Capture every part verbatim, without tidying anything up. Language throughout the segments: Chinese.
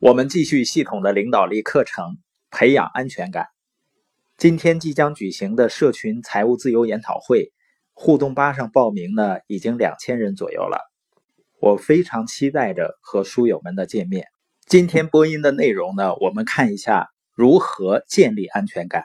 我们继续系统的领导力课程，培养安全感。今天即将举行的社群财务自由研讨会，互动吧上报名呢已经两千人左右了。我非常期待着和书友们的见面。今天播音的内容呢，我们看一下如何建立安全感，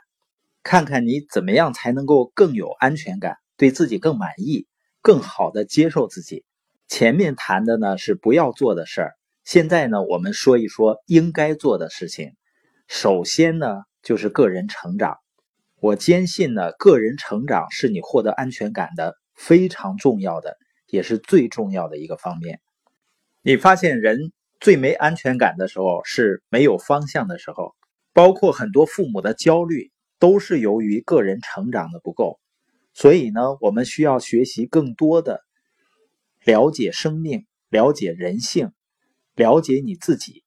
看看你怎么样才能够更有安全感，对自己更满意，更好的接受自己。前面谈的呢是不要做的事儿。现在呢，我们说一说应该做的事情。首先呢，就是个人成长。我坚信呢，个人成长是你获得安全感的非常重要的，也是最重要的一个方面。你发现人最没安全感的时候，是没有方向的时候，包括很多父母的焦虑，都是由于个人成长的不够。所以呢，我们需要学习更多的了解生命，了解人性，了解你自己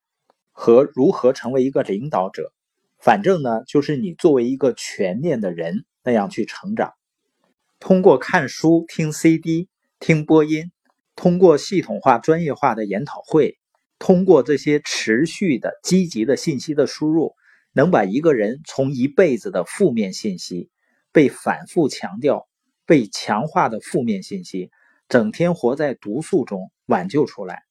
和如何成为一个领导者，反正呢，就是你作为一个全面的人那样去成长。通过看书、听 C D、听播音，通过系统化、专业化的研讨会，通过这些持续的、积极的信息的输入，能把一个人从一辈子的负面信息、被反复强调、被强化的负面信息，整天活在毒素中挽救出来。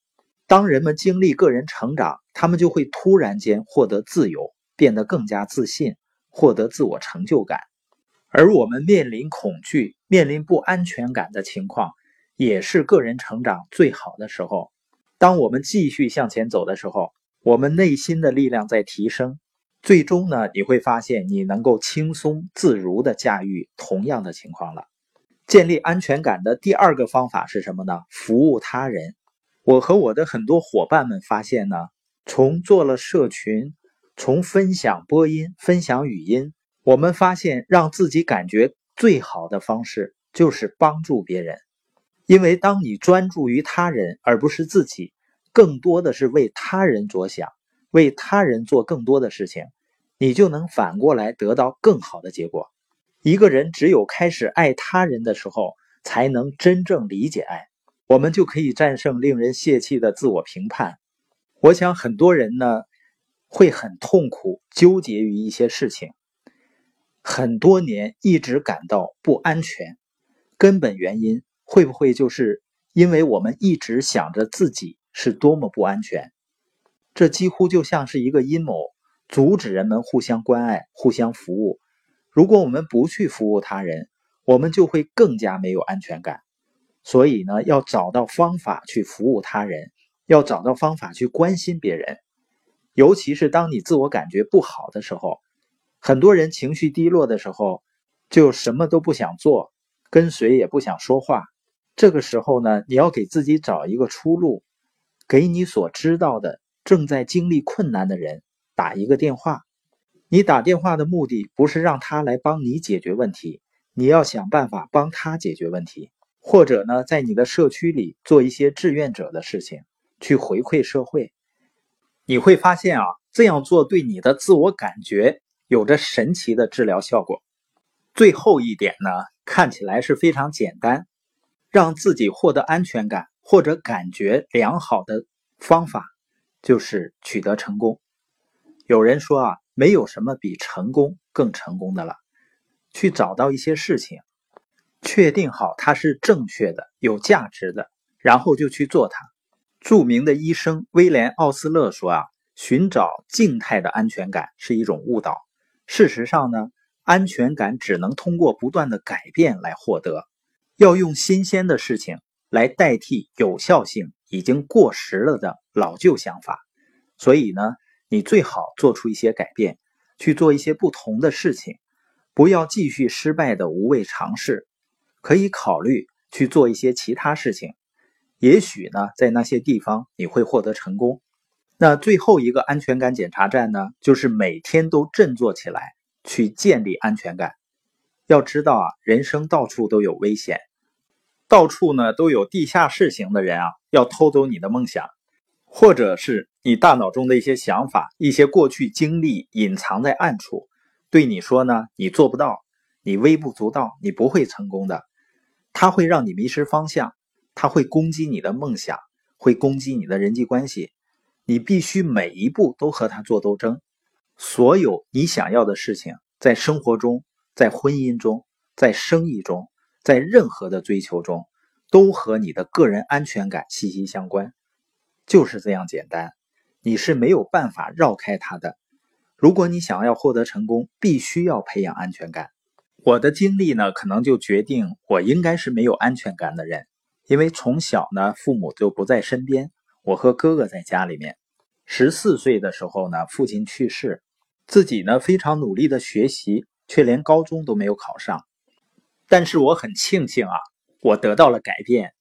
当人们经历个人成长，他们就会突然间获得自由，变得更加自信，获得自我成就感。而我们面临恐惧、面临不安全感的情况，也是个人成长最好的时候。当我们继续向前走的时候，我们内心的力量在提升，最终呢，你会发现你能够轻松自如地驾驭同样的情况了。建立安全感的第二个方法是什么呢？服务他人。我和我的很多伙伴们发现呢，从做了社群，从分享播音、分享语音，我们发现让自己感觉最好的方式就是帮助别人。因为当你专注于他人而不是自己，更多的是为他人着想，为他人做更多的事情，你就能反过来得到更好的结果。一个人只有开始爱他人的时候，才能真正理解爱。我们就可以战胜令人泄气的自我评判。我想很多人呢，会很痛苦，纠结于一些事情，很多年一直感到不安全。根本原因会不会就是因为我们一直想着自己是多么不安全？这几乎就像是一个阴谋，阻止人们互相关爱、互相服务。如果我们不去服务他人，我们就会更加没有安全感。所以呢，要找到方法去服务他人，要找到方法去关心别人。尤其是当你自我感觉不好的时候，很多人情绪低落的时候，就什么都不想做，跟谁也不想说话。这个时候呢，你要给自己找一个出路，给你所知道的正在经历困难的人打一个电话。你打电话的目的不是让他来帮你解决问题，你要想办法帮他解决问题。或者呢，在你的社区里做一些志愿者的事情，去回馈社会。你会发现啊，这样做对你的自我感觉有着神奇的治疗效果。最后一点呢，看起来是非常简单，让自己获得安全感或者感觉良好的方法就是取得成功。有人说啊，没有什么比成功更成功的了。去找到一些事情，确定好它是正确的、有价值的，然后就去做它。著名的医生威廉·奥斯勒说啊，寻找静态的安全感是一种误导。事实上呢，安全感只能通过不断的改变来获得。要用新鲜的事情来代替有效性已经过时了的老旧想法。所以呢，你最好做出一些改变，去做一些不同的事情，不要继续失败的无谓尝试。可以考虑去做一些其他事情，也许呢，在那些地方你会获得成功。那最后一个安全感检查站呢，就是每天都振作起来，去建立安全感。要知道啊，人生到处都有危险，到处呢都有地下室型的人啊，要偷走你的梦想，或者是你大脑中的一些想法、一些过去经历隐藏在暗处，对你说呢，你做不到，你微不足道，你不会成功的。它会让你迷失方向，它会攻击你的梦想，会攻击你的人际关系。你必须每一步都和他做斗争。所有你想要的事情，在生活中，在婚姻中，在生意中，在任何的追求中，都和你的个人安全感息息相关。就是这样简单，你是没有办法绕开它的。如果你想要获得成功，必须要培养安全感。我的经历呢，可能就决定我应该是没有安全感的人，因为从小呢，父母就不在身边，我和哥哥在家里面。十四岁的时候呢，父亲去世，自己呢非常努力的学习，却连高中都没有考上。但是我很庆幸啊，我得到了改变，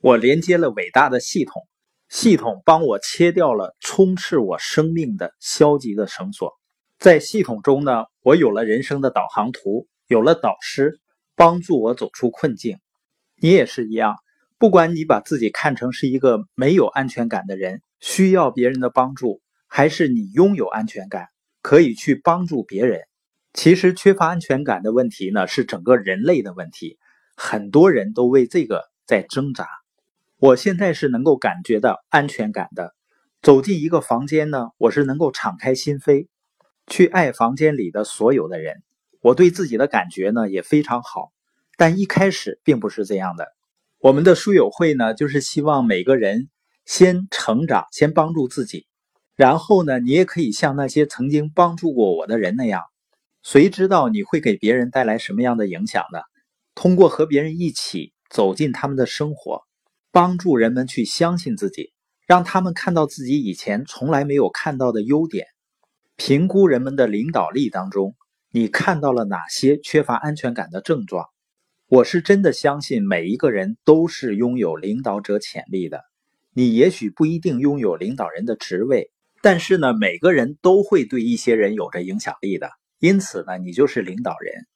我连接了伟大的系统。系统帮我切掉了充斥我生命的消极的绳索。在系统中呢，我有了人生的导航图，有了导师，帮助我走出困境。你也是一样，不管你把自己看成是一个没有安全感的人，需要别人的帮助，还是你拥有安全感，可以去帮助别人。其实缺乏安全感的问题呢，是整个人类的问题，很多人都为这个在挣扎。我现在是能够感觉到安全感的，走进一个房间呢，我是能够敞开心扉，去爱房间里的所有的人。我对自己的感觉呢也非常好，但一开始并不是这样的。我们的书友会呢，就是希望每个人先成长，先帮助自己，然后呢，你也可以像那些曾经帮助过我的人那样，谁知道你会给别人带来什么样的影响呢？通过和别人一起走进他们的生活，帮助人们去相信自己，让他们看到自己以前从来没有看到的优点。评估人们的领导力当中，你看到了哪些缺乏安全感的症状？我是真的相信每一个人都是拥有领导者潜力的。你也许不一定拥有领导人的职位，但是呢，每个人都会对一些人有着影响力的。因此呢，你就是领导人。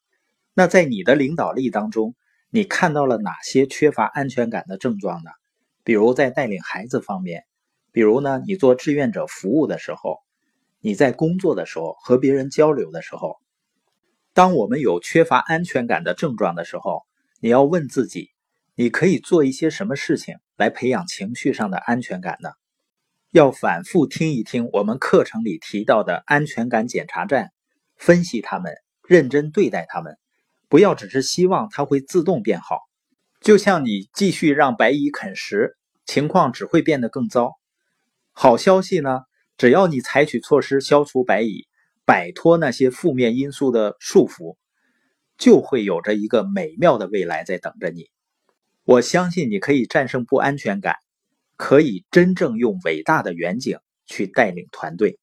那在你的领导力当中，你看到了哪些缺乏安全感的症状呢？比如在带领孩子方面，比如呢，你做志愿者服务的时候，你在工作的时候，和别人交流的时候。当我们有缺乏安全感的症状的时候，你要问自己，你可以做一些什么事情来培养情绪上的安全感呢？要反复听一听我们课程里提到的安全感检查站，分析它们，认真对待它们。不要只是希望它会自动变好，就像你继续让白蚁啃食，情况只会变得更糟。好消息呢，只要你采取措施消除白蚁，摆脱那些负面因素的束缚，就会有着一个美妙的未来在等着你。我相信你可以战胜不安全感，可以真正用伟大的远景去带领团队。